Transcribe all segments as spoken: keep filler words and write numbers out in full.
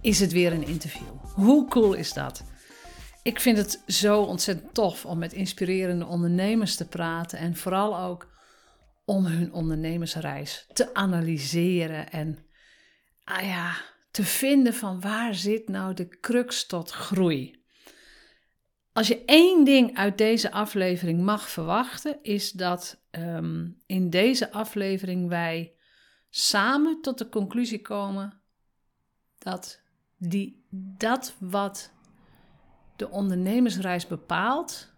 is het weer een interview. Hoe cool is dat? Ik vind het zo ontzettend tof om met inspirerende ondernemers te praten en vooral ook om hun ondernemersreis te analyseren en ah ja, te vinden van waar zit nou de crux tot groei. Als je één ding uit deze aflevering mag verwachten, is dat um, in deze aflevering wij samen tot de conclusie komen dat die, dat wat de ondernemersreis bepaalt,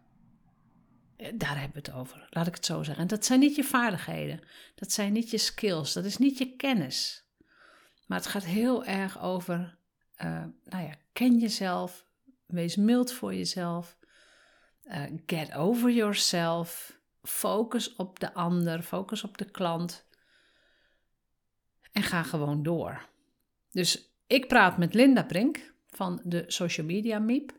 daar hebben we het over, laat ik het zo zeggen. En dat zijn niet je vaardigheden, dat zijn niet je skills, dat is niet je kennis. Maar het gaat heel erg over, uh, nou ja, ken jezelf. Wees mild voor jezelf, uh, get over yourself, focus op de ander, focus op de klant en ga gewoon door. Dus ik praat met Linda Brink van de Social Media Miep.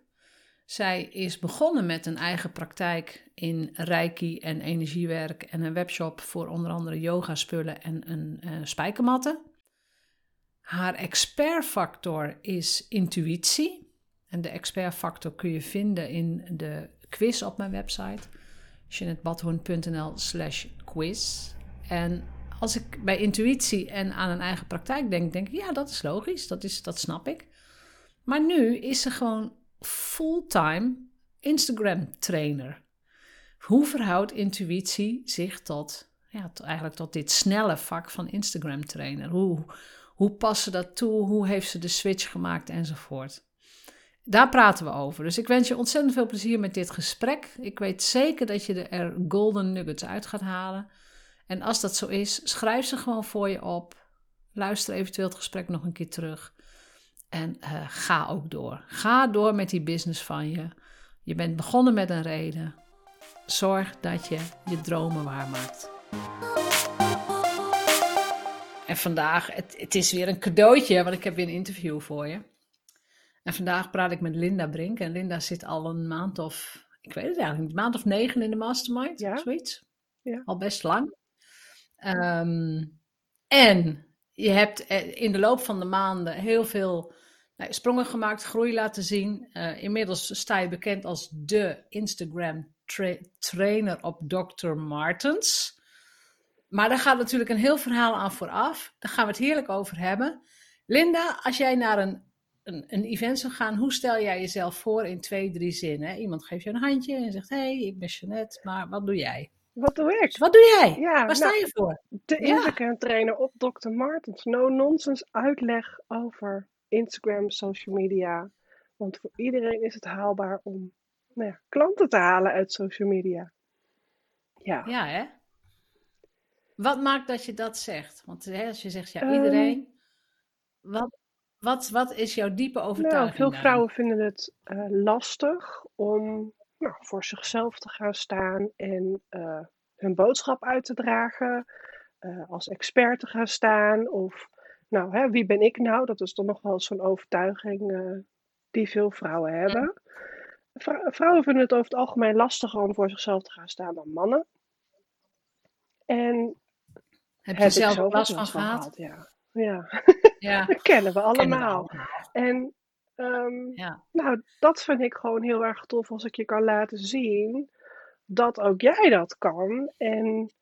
Zij is begonnen met een eigen praktijk in reiki en energiewerk en een webshop voor onder andere yoga spullen en een uh, spijkermatten. Haar expert factor is intuïtie. En de expertfactor kun je vinden in de quiz op mijn website. jeanettebadhoorn.nl slash quiz. En als ik bij intuïtie en aan een eigen praktijk denk, denk ik, ja, dat is logisch. Dat, is, dat snap ik. Maar nu is ze gewoon fulltime Instagram trainer. Hoe verhoudt intuïtie zich tot, ja, tot, eigenlijk tot dit snelle vak van Instagram trainer? Hoe, hoe past ze dat toe? Hoe heeft ze de switch gemaakt enzovoort? Daar praten we over. Dus ik wens je ontzettend veel plezier met dit gesprek. Ik weet zeker dat je er golden nuggets uit gaat halen. En als dat zo is, schrijf ze gewoon voor je op. Luister eventueel het gesprek nog een keer terug. En uh, ga ook door. Ga door met die business van je. Je bent begonnen met een reden. Zorg dat je je dromen waarmaakt. En vandaag, het, het is weer een cadeautje, want ik heb weer een interview voor je. En vandaag praat ik met Linda Brink. En Linda zit al een maand of, ik weet het eigenlijk, een maand of negen in de mastermind. Ja. Zoiets. Ja. Al best lang. Um, en je hebt in de loop van de maanden heel veel nou, sprongen gemaakt, groei laten zien. Uh, inmiddels sta je bekend als de Instagram tra- trainer op dokter Martens. Maar daar gaat natuurlijk een heel verhaal aan vooraf. Daar gaan we het heerlijk over hebben. Linda, als jij naar een Een, een event zou gaan, hoe stel jij jezelf voor in twee, drie zinnen? Iemand geeft je een handje en zegt, hé, hey, ik ben Jeanette, maar wat doe jij? Wat doe ik? Wat doe jij? Ja, Waar nou, sta je voor? De Instagram ja. trainer op dokter Martens. No nonsense uitleg over Instagram, social media. Want voor iedereen is het haalbaar om nou ja, klanten te halen uit social media. Ja. Ja, hè? Wat maakt dat je dat zegt? Want hè, als je zegt, ja, iedereen. Um, wat... Wat, wat is jouw diepe overtuiging? Nou, veel vrouwen dan? vinden het uh, lastig om nou, voor zichzelf te gaan staan en uh, hun boodschap uit te dragen. Uh, als expert te gaan staan. Of nou, hè, wie ben ik nou? Dat is dan nog wel zo'n overtuiging uh, die veel vrouwen hebben. Vrou- vrouwen vinden het over het algemeen lastiger om voor zichzelf te gaan staan dan mannen. En heb je heb zelf ook last van gehad? Ja. Ja. ja, dat kennen we allemaal. Kennen we allemaal. En um, ja. nou, dat vind ik gewoon heel erg tof als ik je kan laten zien dat ook jij dat kan en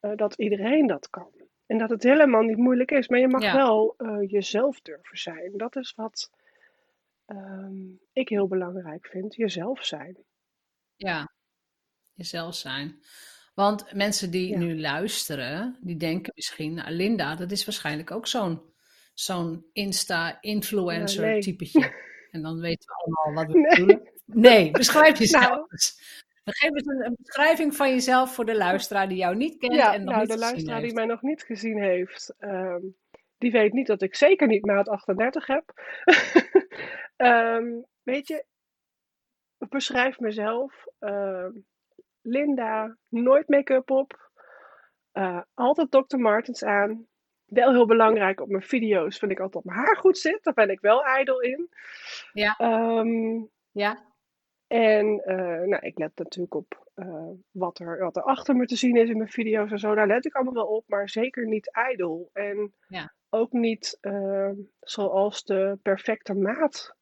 uh, dat iedereen dat kan. En dat het helemaal niet moeilijk is, maar je mag ja. wel uh, jezelf durven zijn. Dat is wat um, ik heel belangrijk vind. Jezelf zijn. Ja, jezelf zijn. Want mensen die ja. nu luisteren, die denken misschien, nou, Linda, dat is waarschijnlijk ook zo'n, zo'n Insta-influencer-typetje. Ja, nee. En dan weten we allemaal wat we nee. bedoelen. Nee, beschrijf jezelf. Nou. Geef eens een, een beschrijving van jezelf voor de luisteraar die jou niet kent. Ja, en nog nou, niet de luisteraar heeft. Die mij nog niet gezien heeft, um, die weet niet dat ik zeker niet maat achtendertig heb. um, weet je, ik beschrijf mezelf. Uh, Linda, nooit make-up op. Uh, altijd dokter Martens aan. Wel heel belangrijk op mijn video's vind ik altijd dat mijn haar goed zit. Daar ben ik wel ijdel in. Ja. Um, ja. En uh, nou, ik let natuurlijk op uh, wat, er, wat er achter me te zien is in mijn video's en zo. Daar let ik allemaal wel op, maar zeker niet ijdel. En ja. ook niet uh, zoals de perfecte maat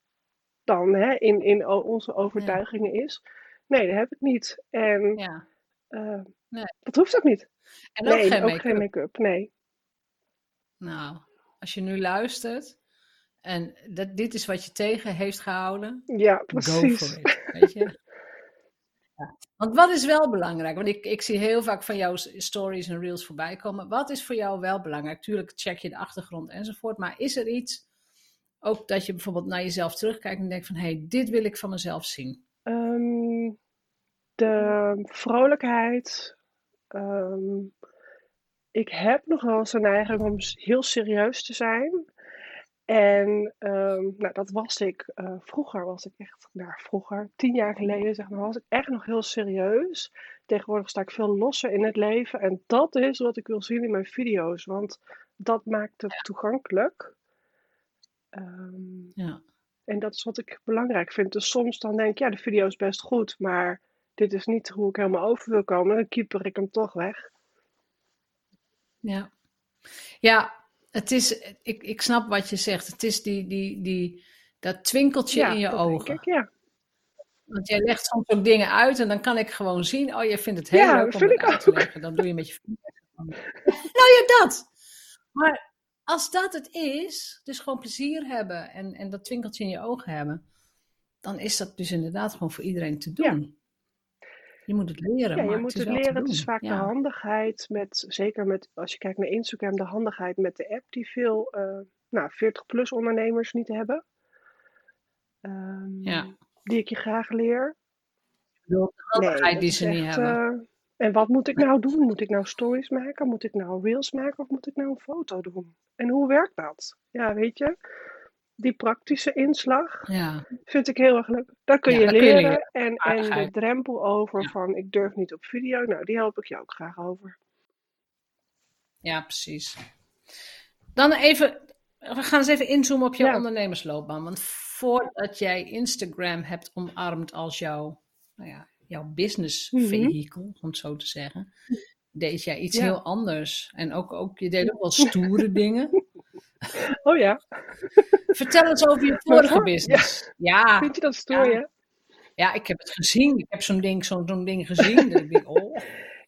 dan hè, in, in onze overtuigingen ja. is. Nee, dat heb ik niet. En ja. uh, nee. dat hoeft ook niet. En ook, nee, geen, ook make-up. geen make-up. Nee. Nou, als je nu luistert en dat, dit is wat je tegen heeft gehouden. Ja, precies. Go for it, weet je? Ja. Want wat is wel belangrijk? Want ik, ik zie heel vaak van jouw stories en reels voorbij komen. Wat is voor jou wel belangrijk? Tuurlijk check je de achtergrond enzovoort. Maar is er iets, ook dat je bijvoorbeeld naar jezelf terugkijkt en denkt van, hé, hey, dit wil ik van mezelf zien? Um, de vrolijkheid. Um, ik heb nog wel eens een neiging om heel serieus te zijn. En um, nou, dat was ik, uh, vroeger was ik echt, nou vroeger, tien jaar geleden zeg maar, was ik echt nog heel serieus. Tegenwoordig sta ik veel losser in het leven en dat is wat ik wil zien in mijn video's, want dat maakt het ja. toegankelijk. Um, ja. En dat is wat ik belangrijk vind. Dus soms dan denk ik, ja de video is best goed, maar dit is niet hoe ik helemaal over wil komen, dan kieper ik hem toch weg. Ja, ja. Het is, ik, ik snap wat je zegt. Het is die, die, die, dat twinkeltje ja, in je ogen. Denk ik, ja. Want jij legt soms ook dingen uit en dan kan ik gewoon zien. Oh, je vindt het heel ja, leuk om het uit te leggen. Dan doe je met je vingers. Nou ja, dat. Maar als dat het is, dus gewoon plezier hebben en, en dat twinkeltje in je ogen hebben. Dan is dat dus inderdaad gewoon voor iedereen te doen. Ja. Je moet het leren. Ja, je moet het, het leren. Het is vaak ja. de handigheid, met, zeker met, als je kijkt naar Instagram, de handigheid met de app die veel uh, nou, veertig plus ondernemers niet hebben. Um, ja. Die ik je graag leer. De handigheid nee, die ze echt, niet hebben. Uh, en wat moet ik nou doen? Moet ik nou stories maken? Moet ik nou reels maken? Of moet ik nou een foto doen? En hoe werkt dat? Ja, weet je? Die praktische inslag ja. vind ik heel erg leuk. Daar kun je ja, leren. Kun je leren. En, en de drempel over ja. van ik durf niet op video. Nou, die help ik je ook graag over. Ja, precies. Dan even, we gaan eens even inzoomen op jouw ja. ondernemersloopbaan. Want voordat jij Instagram hebt omarmd als jouw, nou ja, jouw business vehicle, mm-hmm. om het zo te zeggen, deed jij iets ja. heel anders. En ook, ook je deed ook wel stoere dingen. Oh ja. Vertel eens over je vorige voor, business. Ja. Ja. Vind je dat stoer, ja. ja, ik heb het gezien. Ik heb zo'n ding, zo'n, zo'n ding gezien. Dat ik denk, oh.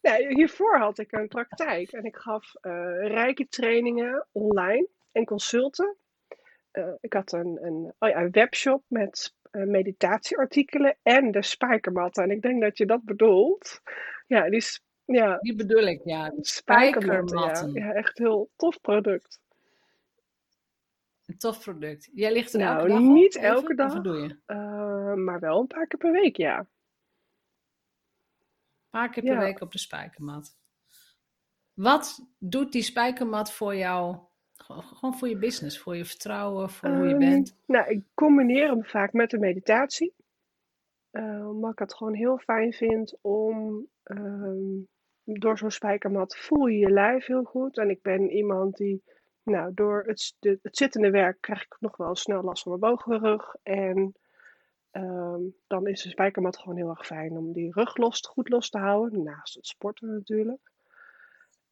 Ja, hiervoor had ik een praktijk. En ik gaf uh, rijke trainingen online en consulten. Uh, ik had een, een, oh ja, een webshop met uh, meditatieartikelen en de spijkermatten. En ik denk dat je dat bedoelt. Ja, die, ja, die bedoel ik, ja. De spijkermatten. spijkermatten. Ja. Ja, echt een heel tof product. Een tof product. Jij ligt er nou, elke dag op? Niet even? elke dag, of doe je? Uh, maar wel een paar keer per week, ja. Een paar keer ja. per week op de spijkermat. Wat doet die spijkermat voor jou, gewoon voor je business, voor je vertrouwen, voor um, hoe je bent? Nou, ik combineer hem vaak met de meditatie. Uh, omdat ik het gewoon heel fijn vind om, um, door zo'n spijkermat voel je je lijf heel goed. En ik ben iemand die... Nou, door het, de, het zittende werk krijg ik nog wel snel last van mijn bovenrug. En um, dan is de spijkermat gewoon heel erg fijn om die rug los, goed los te houden. Naast het sporten natuurlijk.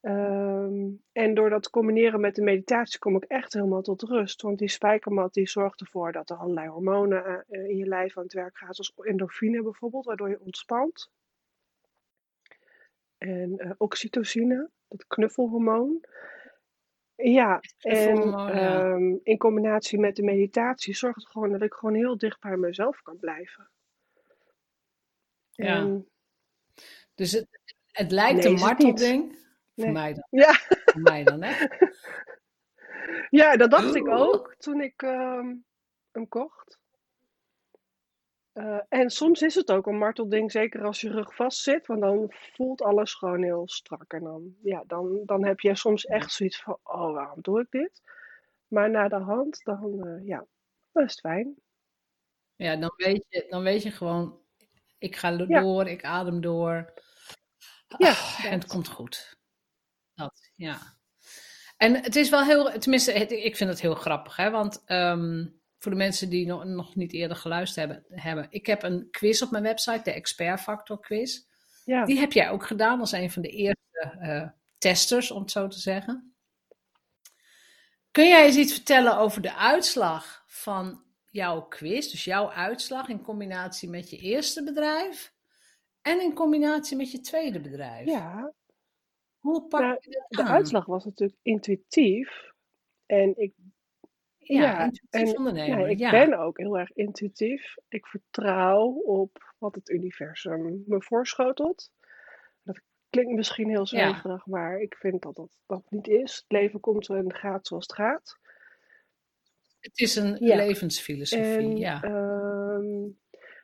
Um, en door dat te combineren met de meditatie kom ik echt helemaal tot rust. Want die spijkermat die zorgt ervoor dat er allerlei hormonen in je lijf aan het werk gaan. Zoals endorfine bijvoorbeeld, waardoor je ontspant. En uh, oxytocine, dat knuffelhormoon. Ja, en gewoon, ja. Um, in combinatie met de meditatie zorgt het gewoon dat ik gewoon heel dicht bij mezelf kan blijven. Ja. Um, dus het, het lijkt nee, een martelding. Nee. Voor mij dan. Ja. Voor mij dan, hè? Ja, dat dacht ik ook toen ik um, hem kocht. Uh, en soms is het ook een martelding, zeker als je rug vast zit, want dan voelt alles gewoon heel strak. En dan, ja, dan, dan heb je soms echt zoiets van, oh, waarom doe ik dit? Maar na de hand, dan, uh, ja, dat is fijn. Ja, dan weet je, dan weet je gewoon, ik ga door, ja. Ik adem door. Ja, oh, en het komt goed. Dat, ja. En het is wel heel, tenminste, het, ik vind het heel grappig, hè, want... Um, Voor de mensen die nog, nog niet eerder geluisterd hebben, hebben. Ik heb een quiz op mijn website, de Expert Factor Quiz. Ja. Die heb jij ook gedaan als een van de eerste uh, testers, om het zo te zeggen. Kun jij eens iets vertellen over de uitslag van jouw quiz? Dus jouw uitslag in combinatie met je eerste bedrijf en in combinatie met je tweede bedrijf. Ja. Hoe pak nou, je dat aan? De uitslag was natuurlijk intuïtief. En ik... Ja, ja, intuïtief en, ondernemer. Ja, ik ja. ben ook heel erg intuïtief. Ik vertrouw op wat het universum me voorschotelt. Dat klinkt misschien heel zweverig, ja. maar ik vind dat, dat dat niet is. Het leven komt en gaat zoals het gaat. Het is een ja. levensfilosofie, en, ja. Um,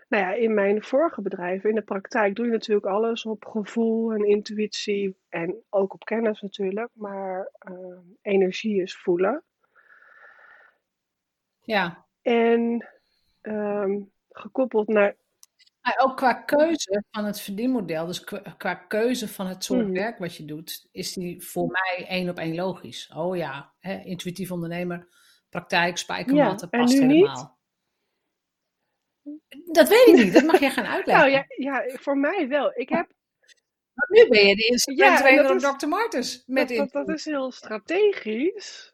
nou ja, in mijn vorige bedrijven, in de praktijk, doe je natuurlijk alles op gevoel en intuïtie. En ook op kennis natuurlijk, maar um, energie is voelen. Ja. En um, gekoppeld naar... Maar ook qua keuze van het verdienmodel, dus qua, qua keuze van het soort mm. werk wat je doet, is die voor mij één op één logisch. Oh ja, hè, intuïtief ondernemer, praktijk, spijkermatten, ja, past helemaal. Niet? Dat weet ik niet, dat mag jij gaan uitleggen. Nou, ja, ja, voor mij wel. Ik heb... Maar nu ben je de Instagram-trainer op ja, dokter Martens. Met dat, dat, dat is heel strategisch...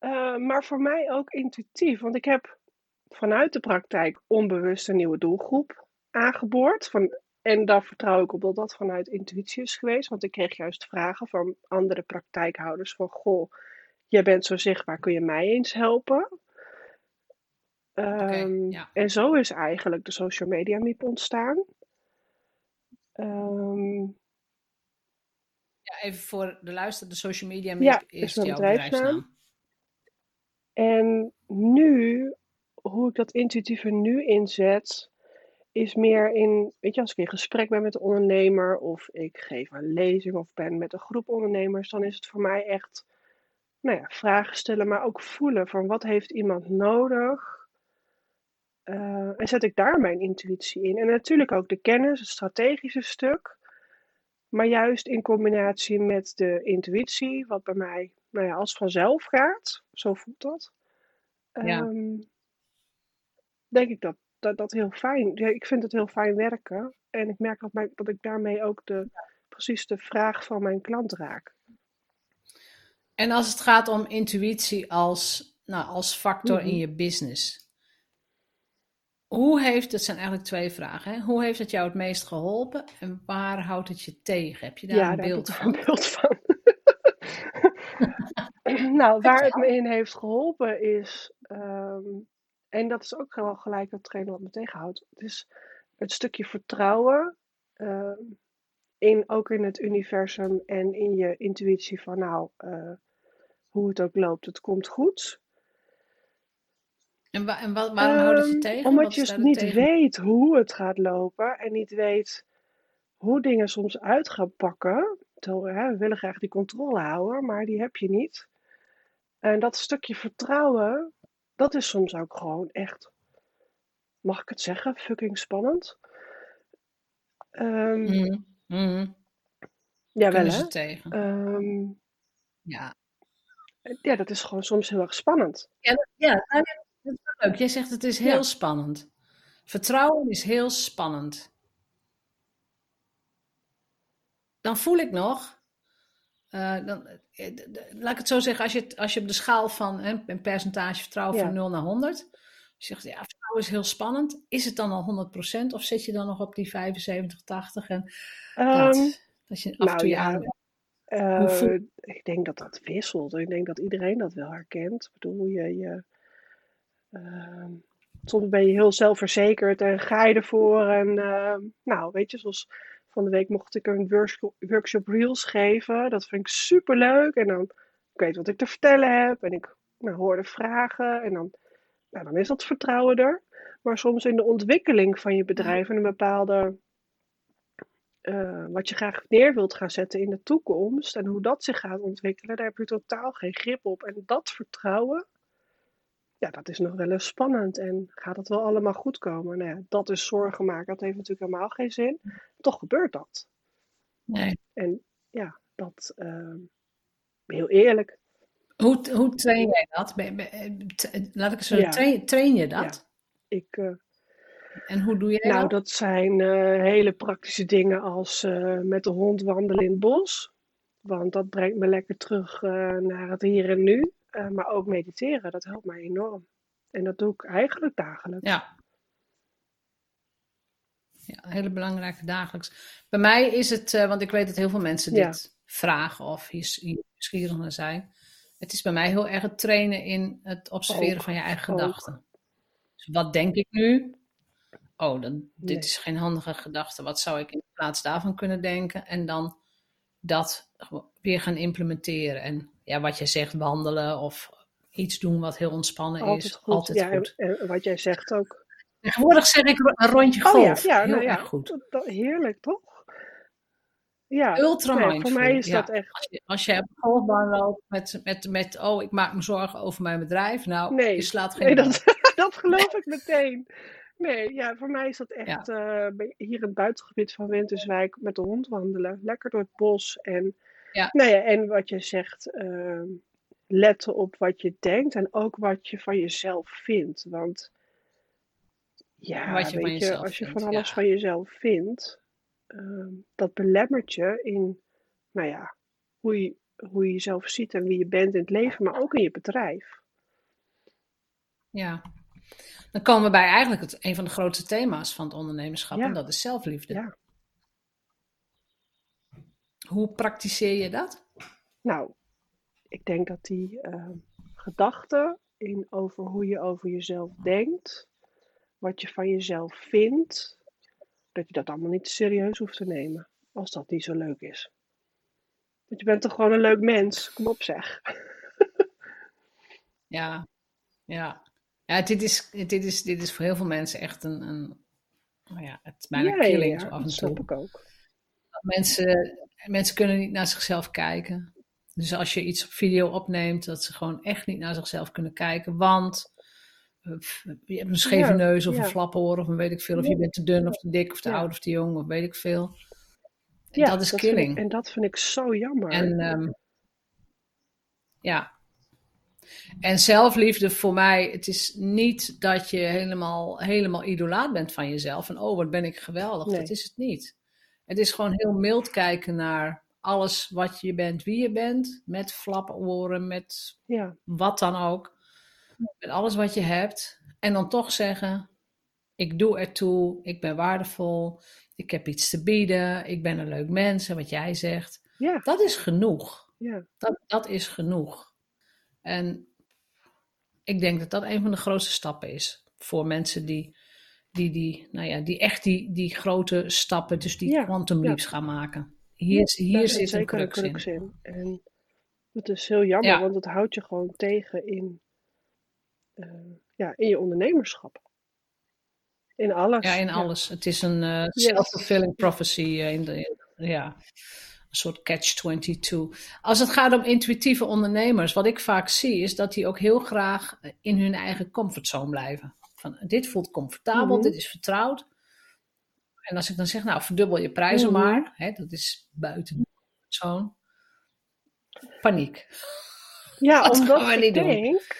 Uh, maar voor mij ook intuïtief, want ik heb vanuit de praktijk onbewust een nieuwe doelgroep aangeboord. Van, en daar vertrouw ik op dat dat vanuit intuïtie is geweest, want ik kreeg juist vragen van andere praktijkhouders van, goh, jij bent zo zichtbaar, kun je mij eens helpen? Um, okay, ja. En zo is eigenlijk de Social Media Miep ontstaan. Um, ja, even voor de luister, de Social Media Miep ja, is, is jouw bedrijfsnaam. bedrijfsnaam. En nu, hoe ik dat intuïtiever nu inzet, is meer in, weet je, als ik in gesprek ben met een ondernemer of ik geef een lezing of ben met een groep ondernemers, dan is het voor mij echt, nou ja, vragen stellen, maar ook voelen van wat heeft iemand nodig uh, en zet ik daar mijn intuïtie in. En natuurlijk ook de kennis, het strategische stuk, maar juist in combinatie met de intuïtie, wat bij mij... Nou ja, als vanzelf gaat, zo voelt dat. Ja. Um, denk ik dat, dat dat heel fijn. Ja, ik vind het heel fijn werken. En ik merk dat, mijn, dat ik daarmee ook de, precies de vraag van mijn klant raak. En als het gaat om intuïtie als, nou, als factor mm-hmm. in je business. Hoe heeft, dat zijn eigenlijk twee vragen. Hè? Hoe heeft het jou het meest geholpen? En waar houdt het je tegen? Heb je daar, ja, een, daar beeld heb ik van? een beeld van? Nou, waar het me in heeft geholpen is, um, en dat is ook wel gelijk hetgeen wat me tegenhoudt, het is het stukje vertrouwen, uh, in, ook in het universum en in je intuïtie van nou, uh, hoe het ook loopt, het komt goed. En, wa- en wa- waarom um, houdt het je tegen? Omdat je het niet tegen? weet hoe het gaat lopen en niet weet hoe dingen soms uit gaan pakken. Terwijl, hè, we willen graag die controle houden, maar die heb je niet. En dat stukje vertrouwen, dat is soms ook gewoon echt, mag ik het zeggen, fucking spannend. Um, mm, mm. Ja, wel hè. Tegen. Um, ja. ja, dat is gewoon soms heel erg spannend. Ja, dat, ja, dat is wel leuk. Jij zegt het is heel ja. spannend. Vertrouwen is heel spannend. Dan voel ik nog, uh, dan, eh, d- d- laat ik het zo zeggen, als je, als je op de schaal van hè, een percentage vertrouwen ja. van nul naar honderd, als je zegt, ja, vertrouwen is heel spannend, is het dan al honderd procent of zit je dan nog op die vijfenzeventig, tachtig en um, dat, dat je af en toe nou, je ja, Uh, ik denk dat dat wisselt. Ik denk dat iedereen dat wel herkent. Ik bedoel, je, je, uh, soms ben je heel zelfverzekerd en ga je ervoor. En uh, nou, weet je, zoals van de week mocht ik een workshop, workshop reels geven. Dat vind ik superleuk. En dan, ik weet wat ik te vertellen heb. En ik nou, hoor de vragen. En dan, nou, dan is dat vertrouwen er. Maar soms in de ontwikkeling van je bedrijf en een bepaalde... Uh, wat je graag neer wilt gaan zetten in de toekomst en hoe dat zich gaat ontwikkelen, daar heb je totaal geen grip op. En dat vertrouwen, ja, dat is nog wel eens spannend. En gaat het wel allemaal goed komen? Nou ja, dat is zorgen maken, dat heeft natuurlijk helemaal geen zin. Toch gebeurt dat. Nee. En ja, dat uh, heel eerlijk. Hoe, hoe train jij dat? Laat ik zo, ja. train, train je dat? Ja, ik... Uh, En hoe doe jij dat? Nou, dat zijn uh, hele praktische dingen als uh, met de hond wandelen in het bos. Want dat brengt me lekker terug uh, naar het hier en nu. Uh, maar ook mediteren, dat helpt mij enorm. En dat doe ik eigenlijk dagelijks. Ja, ja hele belangrijke dagelijks. Bij mij is het, uh, want ik weet dat heel veel mensen dit ja. vragen of hier, hier nieuwsgierig naar zijn. Het is bij mij heel erg het trainen in het observeren ook, van je eigen ook. gedachten. Dus wat denk ik nu? Oh, dan, dit nee. is geen handige gedachte. Wat zou ik in plaats daarvan kunnen denken? En dan dat weer gaan implementeren. En ja, wat jij zegt, wandelen of iets doen wat heel ontspannen altijd is. Goed. Altijd ja, goed. En, en wat jij zegt ook. Tegenwoordig zeg ik een rondje golf. Oh ja, ja, heel nou ja, erg goed. Dat, dat, heerlijk, toch? Ja, ultra nee, mindful. Voor mij is ja. dat echt... Als je, als je op de golfbaan loopt met, met, met... Oh, ik maak me zorgen over mijn bedrijf. Nou, nee. je slaat geen... Nee, dat, dat geloof ik meteen. Nee, ja, voor mij is dat echt ja. uh, hier in het buitengebied van Winterswijk met de hond wandelen. Lekker door het bos. En, ja. Nou ja, en wat je zegt, uh, letten op wat je denkt en ook wat je van jezelf vindt. Want ja, wat je weet je, als je vindt, van alles ja. van jezelf vindt, uh, dat belemmert je in nou ja, hoe, je, hoe je jezelf ziet en wie je bent in het leven, maar ook in je bedrijf. Ja. Dan komen we bij eigenlijk het, een van de grootste thema's van het ondernemerschap. Ja. En dat is zelfliefde. Ja. Hoe praktiseer je dat? Nou, ik denk dat die uh, gedachten in over hoe je over jezelf denkt. Wat je van jezelf vindt. Dat je dat allemaal niet serieus hoeft te nemen. Als dat niet zo leuk is. Want je bent toch gewoon een leuk mens. Kom op zeg. ja, ja. Ja, dit is, dit, is, dit is voor heel veel mensen echt een, een oh ja, het is bijna ja, killing ja, af en toe. Dat snap ik ook. Mensen, mensen kunnen niet naar zichzelf kijken. Dus als je iets op video opneemt, dat ze gewoon echt niet naar zichzelf kunnen kijken. Want je hebt een scheve ja, neus of ja. een flaphoor of een weet ik veel. Of ja. je bent te dun of te dik of te ja. oud of te jong of weet ik veel. En ja, dat is dat killing. Ik, en dat vind ik zo jammer. En um, ja. En zelfliefde voor mij, het is niet dat je helemaal, helemaal idolaat bent van jezelf. En oh, wat ben ik geweldig. Nee. Dat is het niet. Het is gewoon heel mild kijken naar alles wat je bent, wie je bent. Met flaporen, met ja. wat dan ook. Met alles wat je hebt. En dan toch zeggen, ik doe ertoe, ik ben waardevol. Ik heb iets te bieden, ik ben een leuk mens. En wat jij zegt, ja. dat is genoeg. Ja. Dat, dat is genoeg. En ik denk dat dat een van de grootste stappen is voor mensen die, die, die, nou ja, die echt die, die grote stappen, dus die ja, quantum leaps ja. gaan maken. Hier, ja, hier zit een crux in. in. En dat is heel jammer, ja. want dat houdt je gewoon tegen in, uh, ja, in je ondernemerschap. In alles. Ja, in ja. alles. Het is een uh, yes. self-fulfilling prophecy. Uh, in de, in, ja. Een soort catch twenty-two. Als het gaat om intuïtieve ondernemers, wat ik vaak zie, is dat die ook heel graag in hun eigen comfortzone blijven. Van, dit voelt comfortabel, mm-hmm. dit is vertrouwd. En als ik dan zeg, nou verdubbel je prijzen mm-hmm. maar, hè, dat is buiten de comfortzone. Paniek. Ja, dat omdat gaan we niet ik doen. Denk,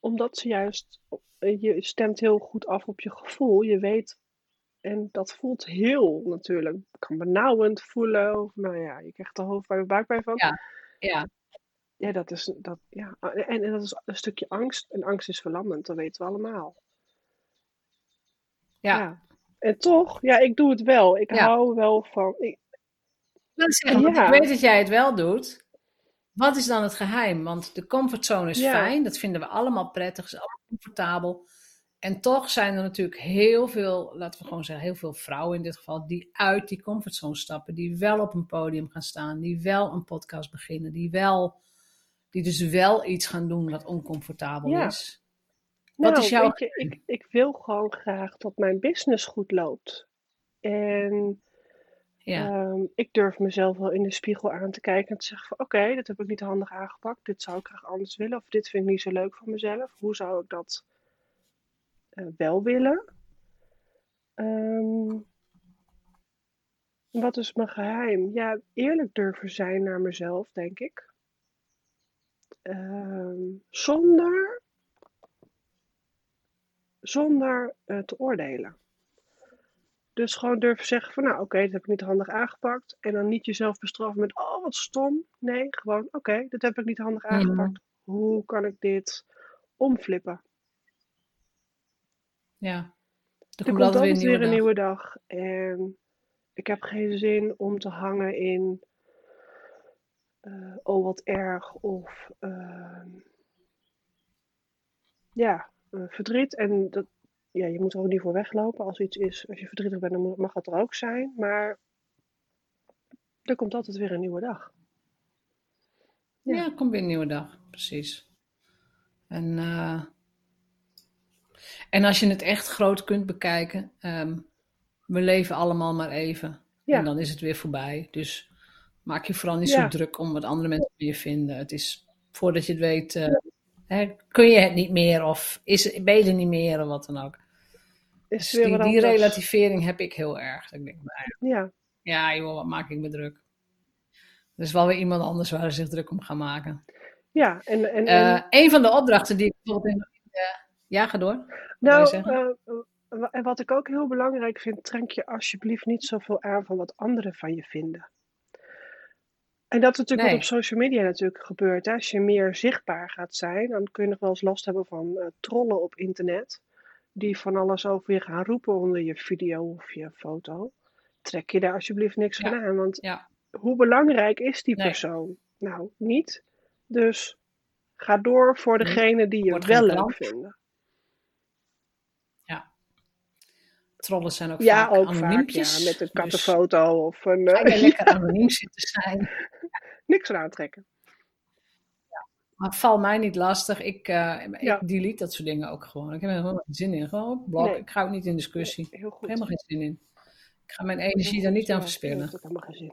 omdat ze juist, je stemt heel goed af op je gevoel, je weet. En dat voelt heel natuurlijk. Ik kan benauwend voelen. Of, nou ja, je krijgt er hoofdpijn en buikpijn van. Ja, ja. ja, dat is, dat, ja. En, en dat is een stukje angst. En angst is verlammend, dat weten we allemaal. Ja. ja. En toch, ja, ik doe het wel. Ik ja. hou wel van... Ik, zeggen, ja. Ik weet dat jij het wel doet. Wat is dan het geheim? Want de comfortzone is ja. fijn. Dat vinden we allemaal prettig. Is allemaal comfortabel. En toch zijn er natuurlijk heel veel, laten we gewoon zeggen, heel veel vrouwen in dit geval, die uit die comfortzone stappen, die wel op een podium gaan staan, die wel een podcast beginnen, die wel, die dus wel iets gaan doen wat oncomfortabel ja. is. Wat nou, is jouw... weet je, ik, ik wil gewoon graag dat mijn business goed loopt. En ja. um, ik durf mezelf wel in de spiegel aan te kijken en te zeggen van oké, okay, dat heb ik niet handig aangepakt, dit zou ik graag anders willen, of dit vind ik niet zo leuk van mezelf, hoe zou ik dat... Uh, wel willen. Um, wat is mijn geheim? Ja, eerlijk durven zijn naar mezelf, denk ik. Um, zonder zonder uh, te oordelen. Dus gewoon durven zeggen van nou oké, okay, dat heb ik niet handig aangepakt. En dan niet jezelf bestraffen met oh wat stom. Nee, gewoon oké, okay, dat heb ik niet handig aangepakt. Ja. Hoe kan ik dit omflippen? Ja, er komt altijd weer, weer een nieuwe dag. En ik heb geen zin om te hangen in, uh, oh wat erg, of uh, ja, uh, verdriet. En dat, ja, je moet er ook niet voor weglopen. Als iets is, als je verdrietig bent, dan mag dat er ook zijn. Maar er komt altijd weer een nieuwe dag. Ja, ja er komt weer een nieuwe dag, precies. En... Uh... En als je het echt groot kunt bekijken, um, we leven allemaal maar even. Ja. En dan is het weer voorbij. Dus maak je vooral niet ja. zo druk om wat andere mensen van je vinden. Het is, voordat je het weet, uh, hè, kun je het niet meer of is, ben je er niet meer of wat dan ook. Is dus die, die relativering heb ik heel erg. Ik denk, nou, ja, ja joh, wat maak ik me druk. Dus wel weer iemand anders waar ze zich druk om gaan maken. Ja, en, en, en... Uh, een van de opdrachten die ik bijvoorbeeld in... Uh, Ja, ga door. Nou, uh, en wat ik ook heel belangrijk vind, trek je alsjeblieft niet zoveel aan van wat anderen van je vinden. En dat is natuurlijk nee. wat op social media natuurlijk gebeurt. Hè? Als je meer zichtbaar gaat zijn, dan kun je nog wel eens last hebben van uh, trollen op internet. Die van alles over je gaan roepen onder je video of je foto. Trek je daar alsjeblieft niks ja. van aan. Want ja. hoe belangrijk is die nee. persoon? Nou, niet. Dus ga door voor degene die je Wordt wel leuk vinden. Trollen zijn ook ja, vaak ook anoniempjes. Vaak, ja, met een kattenfoto dus, of een... Uh, ja. lekker anoniem zitten zijn. Niks aan aantrekken. Ja, maar val mij niet lastig. Ik, uh, ja. ik delete dat soort dingen ook gewoon. Ik heb er helemaal geen zin in. Gewoon blok. Nee. Ik ga ook niet in discussie. Nee, heel goed. Ik heb helemaal geen zin in. Ik ga mijn energie daar niet aan verspillen. Heeft het helemaal geen zin.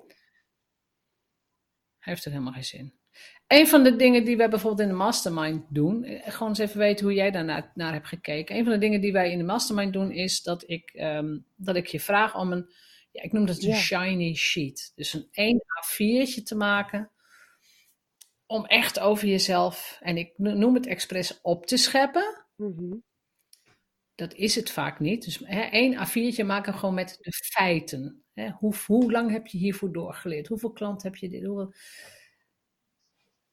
Heeft het helemaal geen zin. Een van de dingen die wij bijvoorbeeld in de mastermind doen, gewoon eens even weten hoe jij daar naar, naar hebt gekeken. Een van de dingen die wij in de mastermind doen is dat ik, um, dat ik je vraag om een, ja, ik noem dat een yeah. shiny sheet. Dus een één A viertje te maken om echt over jezelf, en ik noem het expres op te scheppen. Mm-hmm. Dat is het vaak niet. Dus hè, één A viertje maken gewoon met de feiten. Hè, hoe, hoe lang heb je hiervoor doorgeleerd? Hoeveel klanten heb je dit? Hoeveel...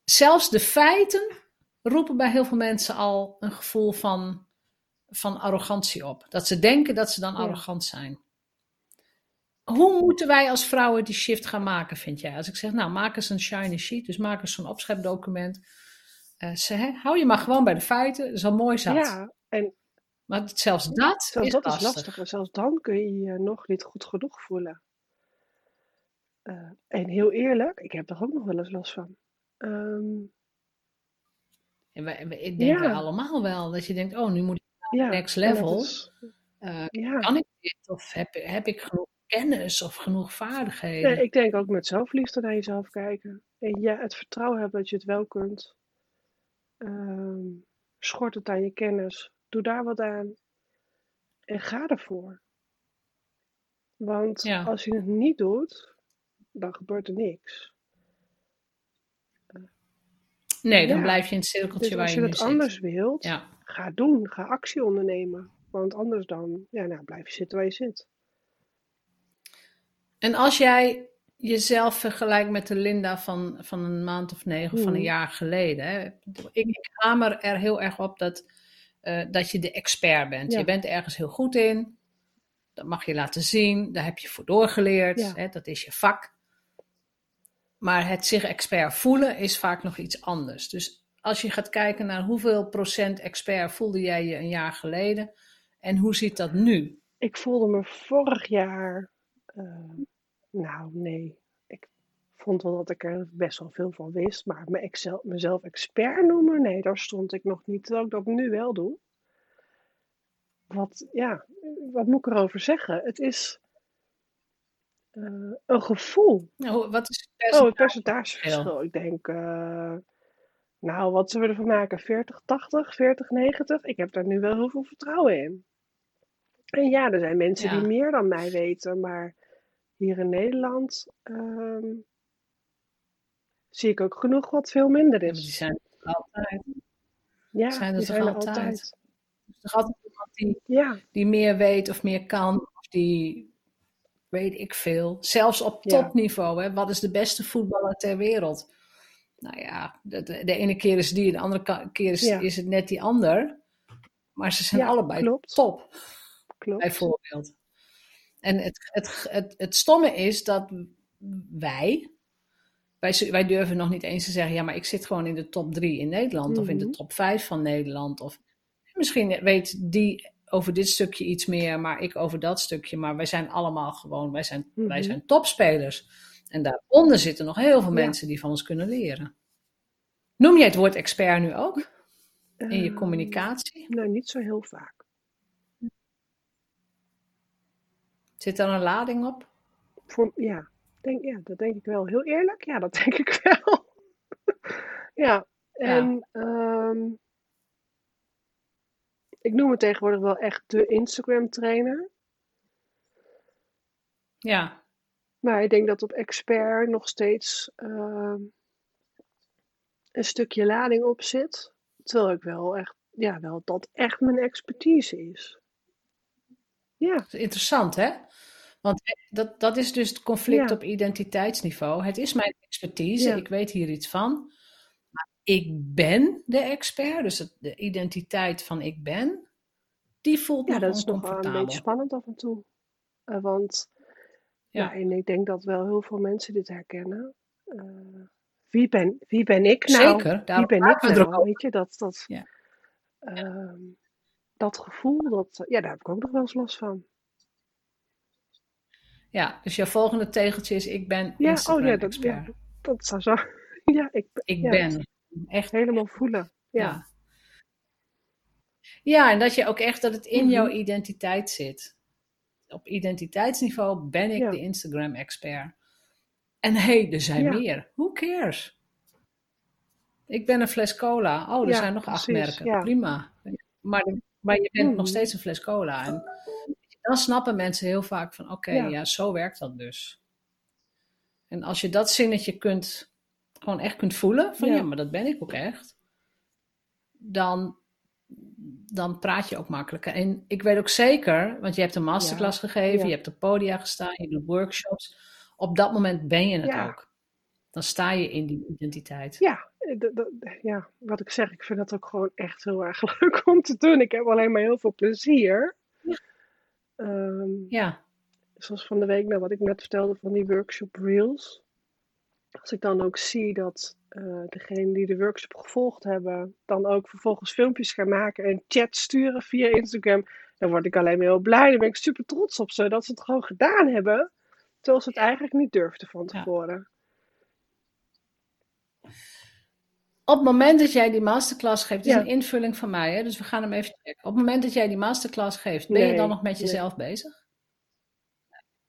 Zelfs de feiten roepen bij heel veel mensen al een gevoel van, van arrogantie op. Dat ze denken dat ze dan ja. arrogant zijn. Hoe moeten wij als vrouwen die shift gaan maken, vind jij? Als ik zeg, nou, maak eens een shiny sheet. Dus maak eens zo'n opschepdocument. Uh, ze, hè, hou je maar gewoon bij de feiten. Dat is al mooi zat. Ja, en maar zelfs dat zelfs is dat lastig. Is lastig. En zelfs dan kun je je nog niet goed genoeg voelen. Uh, en heel eerlijk, ik heb er ook nog wel eens last van. Um, en we, we, ik denk ja. allemaal wel dat je denkt, oh nu moet ik naar ja, next level is, uh, ja. kan ik dit of heb, heb ik genoeg kennis of genoeg vaardigheden? Nee, ik denk ook met zelfliefde naar jezelf kijken en ja, het vertrouwen hebben dat je het wel kunt. Um, schort het aan je kennis, doe daar wat aan en ga ervoor, want ja. als je het niet doet dan gebeurt er niks. Nee, dan ja. blijf je in het cirkeltje dus waar je nu zit. Als je het anders wilt, ja. ga doen. Ga actie ondernemen. Want anders dan ja, nou, blijf je zitten waar je zit. En als jij jezelf vergelijkt met de Linda van, van een maand of negen, hmm. of van een jaar geleden. Hè? Ik, ik hamer er heel erg op dat, uh, dat je de expert bent. Ja. Je bent ergens heel goed in. Dat mag je laten zien. Daar heb je voor doorgeleerd. Ja. Hè? Dat is je vak. Maar het zich expert voelen is vaak nog iets anders. Dus als je gaat kijken naar hoeveel procent expert voelde jij je een jaar geleden en hoe ziet dat nu? Ik voelde me vorig jaar, uh, nou nee, ik vond wel dat ik er best wel veel van wist, maar me excel, mezelf expert noemen, nee, daar stond ik nog niet, terwijl ik dat nu wel doe. Wat, ja, wat moet ik erover zeggen? Het is uh, een gevoel. Nou, wat is het percentage? Oh, het percentageverschil. Ik denk, uh, nou, wat zullen we ervan maken? veertig tachtig, veertig negentig? Ik heb daar nu wel heel veel vertrouwen in. En ja, er zijn mensen ja. die meer dan mij weten, maar hier in Nederland uh, zie ik ook genoeg wat veel minder is. Ja, die zijn er altijd. Ja, zijn er die zijn er altijd. altijd. Er is altijd iemand die, ja. die meer weet of meer kan, of die weet ik veel. Zelfs op topniveau, hè? Wat is de beste voetballer ter wereld? Nou ja, de, de ene keer is die, de andere keer is, ja. is het net die ander. Maar ze zijn ja, allebei klopt. top, klopt. bijvoorbeeld. En het, het, het, het stomme is dat wij, wij, wij durven nog niet eens te zeggen, ja, maar ik zit gewoon in de top drie in Nederland, mm-hmm. of in de top vijf van Nederland, of... Misschien weet die over dit stukje iets meer, maar ik over dat stukje. Maar wij zijn allemaal gewoon, wij zijn, mm-hmm. wij zijn topspelers. En daaronder zitten nog heel veel ja. mensen die van ons kunnen leren. Noem jij het woord expert nu ook? In uh, je communicatie? Nou, niet zo heel vaak. Zit daar een lading op? Voor, ja, denk, ja, dat denk ik wel. Heel eerlijk? Ja, dat denk ik wel. ja, en... Ja. Um... Ik noem me tegenwoordig wel echt de Instagram trainer. Ja. Maar ik denk dat op expert nog steeds uh, een stukje lading op zit. Terwijl ik wel echt, ja, wel dat echt mijn expertise is. Ja. Dat is interessant, hè? Want dat, dat is dus het conflict ja. op identiteitsniveau. Het is mijn expertise, ja. ik weet hier iets van. Ik ben de expert, dus het, de identiteit van ik ben, die voelt ja, me oncomfortabel. Ja, dat is nog wel een beetje spannend af en toe. Uh, want, ja. ja, en ik denk dat wel heel veel mensen dit herkennen. Uh, wie, ben, wie ben ik nou? Zeker, daarom wie ben ik we nou? Weet je, dat, dat, ja. uh, dat gevoel, dat, ja, daar heb ik ook nog wel eens last van. Ja, dus jouw volgende tegeltje is ik ben ja, Instagram oh, ja, dat, expert. Ja, dat zou zo. Ja, ik, ik ja. ben. Echt helemaal voelen. Ja. ja. Ja, en dat je ook echt dat het in mm-hmm. jouw identiteit zit. Op identiteitsniveau ben ik ja. de Instagram-expert. En hé, hey, er zijn ja. meer. Who cares? Ik ben een fles cola. Oh, er ja, zijn nog precies, acht merken. Ja. Prima. Maar, maar je bent mm. nog steeds een fles cola. En dan snappen mensen heel vaak van oké, okay, ja. ja, zo werkt dat dus. En als je dat zinnetje kunt... gewoon echt kunt voelen, van ja. ja, maar dat ben ik ook echt, dan, dan praat je ook makkelijker. En ik weet ook zeker, want je hebt een masterclass ja. gegeven, ja. je hebt op podia gestaan, je doet workshops, op dat moment ben je het ja. ook. Dan sta je in die identiteit. Ja, d- d- ja, wat ik zeg, ik vind dat ook gewoon echt heel erg leuk om te doen. Ik heb alleen maar heel veel plezier. Ja. Um, ja. Zoals van de week, nou, wat ik net vertelde van die workshop reels. Als ik dan ook zie dat uh, degenen die de workshop gevolgd hebben, dan ook vervolgens filmpjes gaan maken en chat sturen via Instagram, dan word ik alleen maar heel blij. Dan ben ik super trots op ze dat ze het gewoon gedaan hebben, terwijl ze het eigenlijk niet durfden van tevoren. Ja. Op het moment dat jij die masterclass geeft, dit is ja. een invulling van mij, hè? Dus we gaan hem even checken. Op het moment dat jij die masterclass geeft, ben nee, je dan nog met jezelf nee. bezig?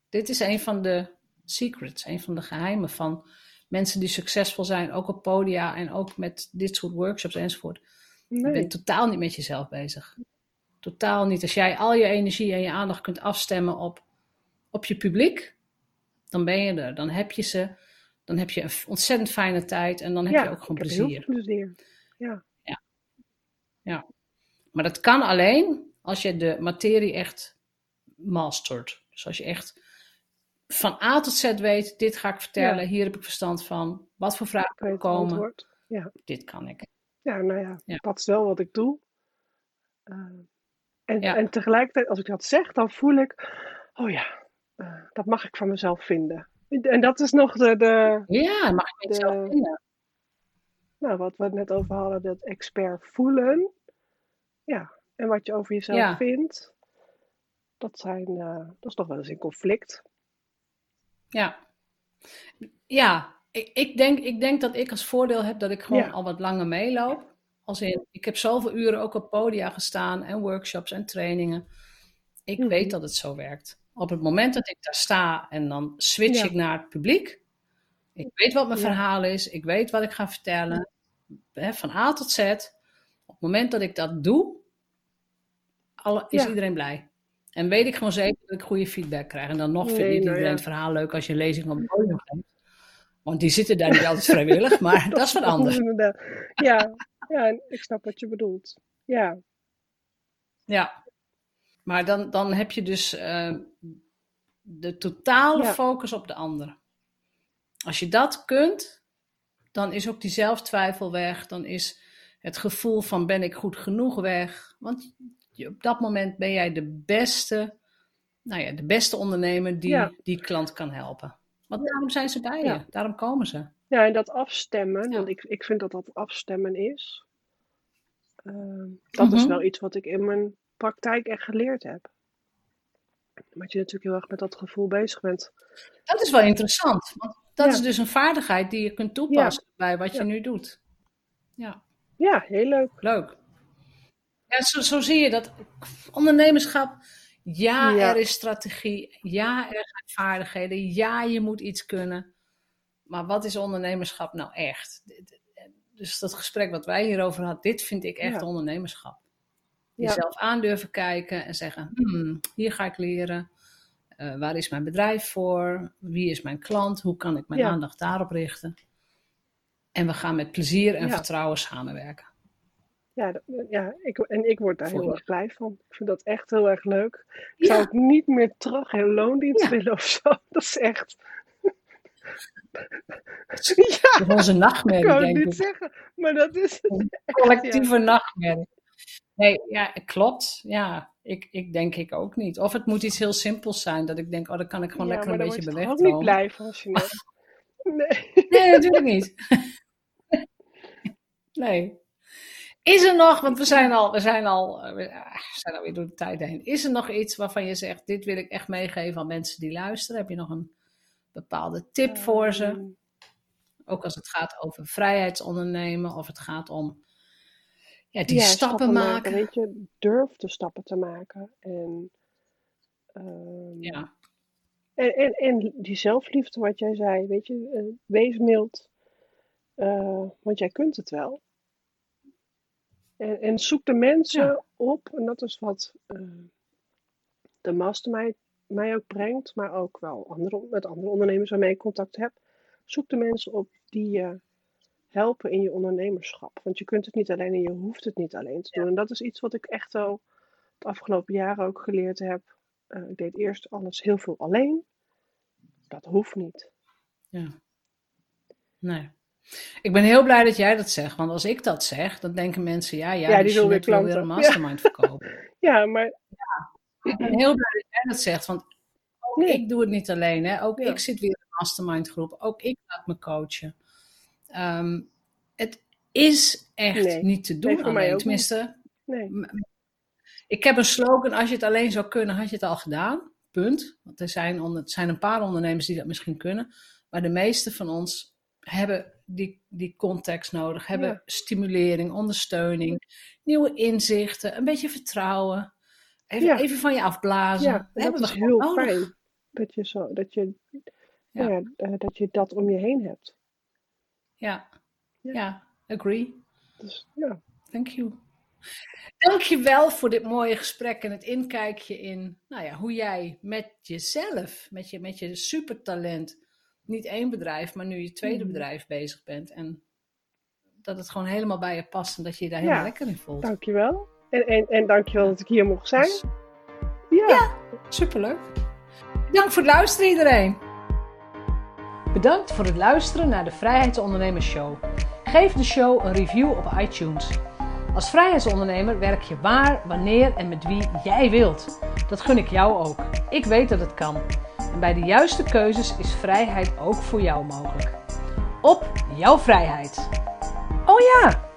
Dit is een van de secrets, een van de geheimen van mensen die succesvol zijn, ook op podia en ook met dit soort workshops enzovoort. Nee. Je bent totaal niet met jezelf bezig. Totaal niet. Als jij al je energie en je aandacht kunt afstemmen op, op je publiek, dan ben je er. Dan heb je ze. Dan heb je een ontzettend fijne tijd en dan heb ja, je ook gewoon plezier. Heel veel plezier. Ja. Ja. ja. Maar dat kan alleen als je de materie echt mastert. Dus als je echt van A tot Z weet, dit ga ik vertellen, ja. hier heb ik verstand van, wat voor vragen komen, ja. dit kan ik. Ja, nou ja, ja, dat is wel wat ik doe. Uh, en, ja. en tegelijkertijd, als ik dat zeg, dan voel ik, oh ja, uh, dat mag ik van mezelf vinden. En dat is nog de... de ja, mag ik het zelf vinden. Nou, wat we net over hadden, dat expert voelen. Ja, en wat je over jezelf ja. vindt. Dat zijn, uh, dat is nog wel eens in conflict. Ja. Ja, ik, ik, denk, ik denk dat ik als voordeel heb dat ik gewoon ja. al wat langer meeloop. Als in, ik heb zoveel uren ook op podia gestaan en workshops en trainingen. Ik mm-hmm. weet dat het zo werkt. Op het moment dat ik daar sta en dan switch ja. ik naar het publiek. Ik weet wat mijn ja. verhaal is. Ik weet wat ik ga vertellen. He, van A tot Z. Op het moment dat ik dat doe, alle, is ja. iedereen blij. En weet ik gewoon zeker dat ik goede feedback krijg. En dan nog nee, vind je nou, iedereen ja. het verhaal leuk als je lezing op het podium geeft. Want die zitten daar niet altijd vrijwillig. Maar dat, dat is wat anders. Ja. ja, ik snap wat je bedoelt. Ja. Ja. Maar dan, dan heb je dus uh, de totale ja. focus op de ander. Als je dat kunt, dan is ook die zelftwijfel weg. Dan is het gevoel van ben ik goed genoeg weg. Want je, op dat moment ben jij de beste, nou ja, de beste ondernemer die ja. die klant kan helpen. Want daarom zijn ze bij ja. je. Daarom komen ze. Ja, en dat afstemmen. Ja. Want ik, ik vind dat dat afstemmen is. Uh, dat mm-hmm. is wel iets wat ik in mijn praktijk echt geleerd heb. Omdat je natuurlijk heel erg met dat gevoel bezig bent. Dat is wel interessant. Want dat ja. is dus een vaardigheid die je kunt toepassen ja. bij wat je ja. nu doet. Ja. ja, heel leuk. Leuk. Ja, zo, zo zie je dat ondernemerschap. Ja, ja, er is strategie. Ja, er zijn vaardigheden. Ja, je moet iets kunnen. Maar wat is ondernemerschap nou echt? Dus dat gesprek wat wij hierover hadden, dit vind ik echt ja. ondernemerschap. Jezelf ja. aan durven kijken en zeggen, hmm, hier ga ik leren. Uh, waar is mijn bedrijf voor? Wie is mijn klant? Hoe kan ik mijn ja. aandacht daarop richten? En we gaan met plezier en ja. vertrouwen samenwerken. Ja, ja ik, en ik word daar Volk. heel erg blij van. Ik vind dat echt heel erg leuk. Ik ja. zou ook niet meer terug in loondienst ja. willen of zo. Dat is echt... ja, dat is onze nachtmerrie, denk ik. Ik kan het niet zeggen, maar dat is het. Een collectieve ja. nachtmerrie. Nee, ja, klopt. Ja, ik, ik denk ik ook niet. Of het moet iets heel simpels zijn, dat ik denk, oh, dan kan ik gewoon ja, lekker een beetje bewegen. Ja, maar daar word je toch ook niet blij van, nee. nee, natuurlijk niet. nee. Is er nog, want we zijn al, we zijn al, we zijn alweer door de tijd heen. Is er nog iets waarvan je zegt, dit wil ik echt meegeven aan mensen die luisteren? Heb je nog een bepaalde tip voor ze? Ook als het gaat over vrijheidsondernemen, of het gaat om... Ja, die ja, stappen, stappen maken. maken. Weet je, durf de stappen te maken. En, um, ja. en, en, en die zelfliefde wat jij zei. Weet je, uh, wees mild. Uh, want jij kunt het wel. En, en zoek de mensen ja. op. En dat is wat uh, de mastermind mij ook brengt. Maar ook wel andere, met andere ondernemers waarmee ik contact heb. Zoek de mensen op die je... Uh, helpen in je ondernemerschap. Want je kunt het niet alleen en je hoeft het niet alleen te doen. Ja. En dat is iets wat ik echt al de afgelopen jaren ook geleerd heb. Uh, ik deed eerst alles heel veel alleen. Dat hoeft niet. Ja. Nee. Ik ben heel blij dat jij dat zegt. Want als ik dat zeg, dan denken mensen... Ja, ja, ja die wil weer klanten. Wil weer een mastermind ja. verkopen. ja, maar... Ja. Ik ben heel blij dat jij dat zegt. Want ook nee. ik doe het niet alleen. Hè. Ook ja. ik zit weer in een mastermind groep. Ook ik laat me coachen. Um, het is echt nee, niet te doen alleen, tenminste. Nee. Ik heb een slogan, als je het alleen zou kunnen, had je het al gedaan. Punt. Want er zijn, onder, er zijn een paar ondernemers die dat misschien kunnen. Maar de meeste van ons hebben die, die context nodig. Hebben ja. stimulering, ondersteuning, nieuwe inzichten, een beetje vertrouwen. Even, ja. even van je afblazen. Ja, dat hebben we heel nodig. Fijn dat je, zo, dat, je, ja. Ja, dat je dat om je heen hebt. Ja, ja, ja, agree. Dus, ja. Thank you. Dank je wel voor dit mooie gesprek en het inkijkje in nou ja, hoe jij met jezelf, met je, met je supertalent, niet één bedrijf, maar nu je tweede mm. bedrijf bezig bent. En dat het gewoon helemaal bij je past en dat je je daar helemaal ja. lekker in voelt. Dank je wel. En, en, en dank je wel dat ik hier mocht zijn. Dus, ja. ja, superleuk. Dank voor het luisteren iedereen. Bedankt voor het luisteren naar de Vrijheidsondernemers Show. Geef de show een review op iTunes. Als vrijheidsondernemer werk je waar, wanneer en met wie jij wilt. Dat gun ik jou ook. Ik weet dat het kan. En bij de juiste keuzes is vrijheid ook voor jou mogelijk. Op jouw vrijheid! Oh ja!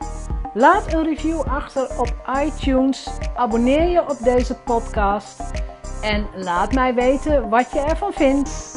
Laat een review achter op iTunes, abonneer je op deze podcast en laat mij weten wat je ervan vindt.